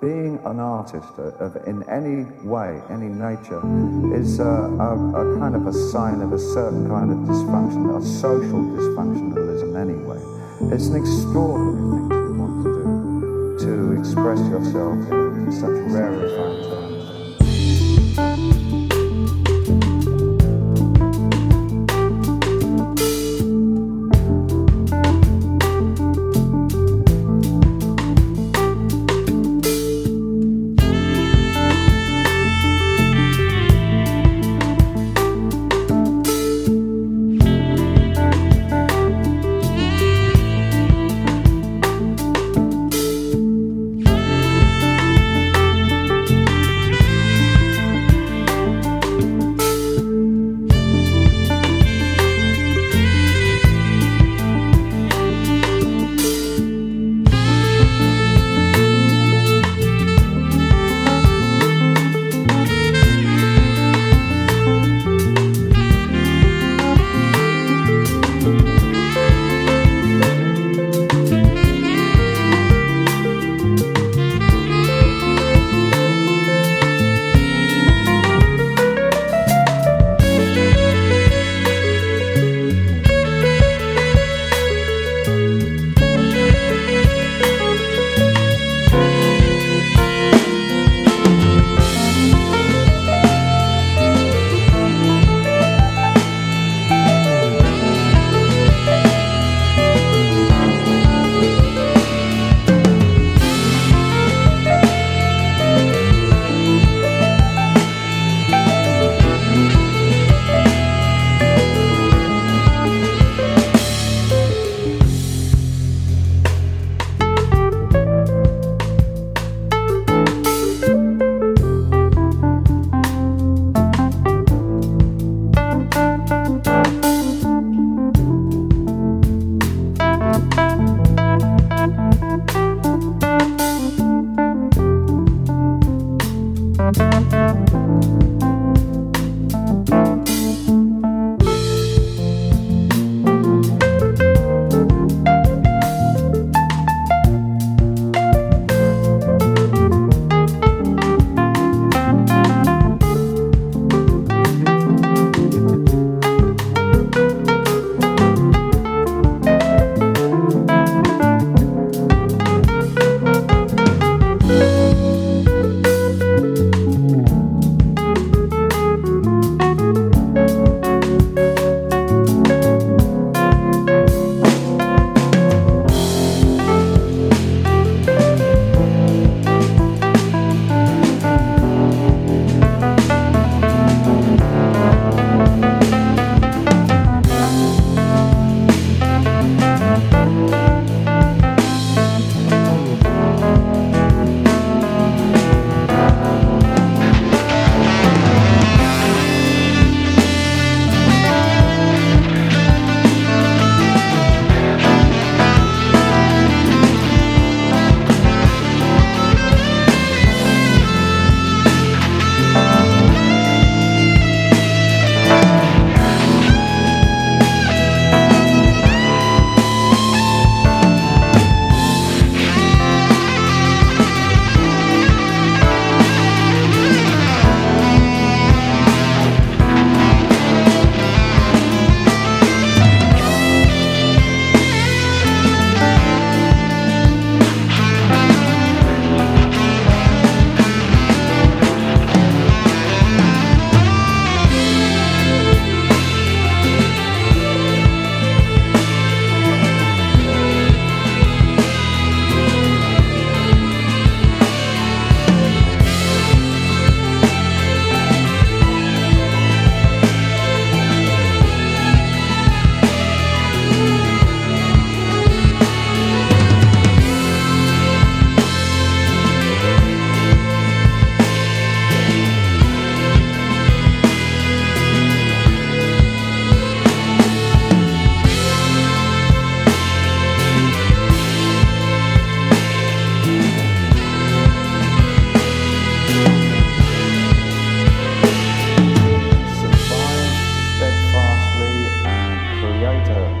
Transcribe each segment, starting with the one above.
being an artist in any way, any nature, is a kind of a sign of a certain kind of dysfunction, a social dysfunctionalism anyway. It's an extraordinary thing to want to do, to express yourself in such rarefied times.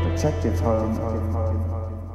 Protective home.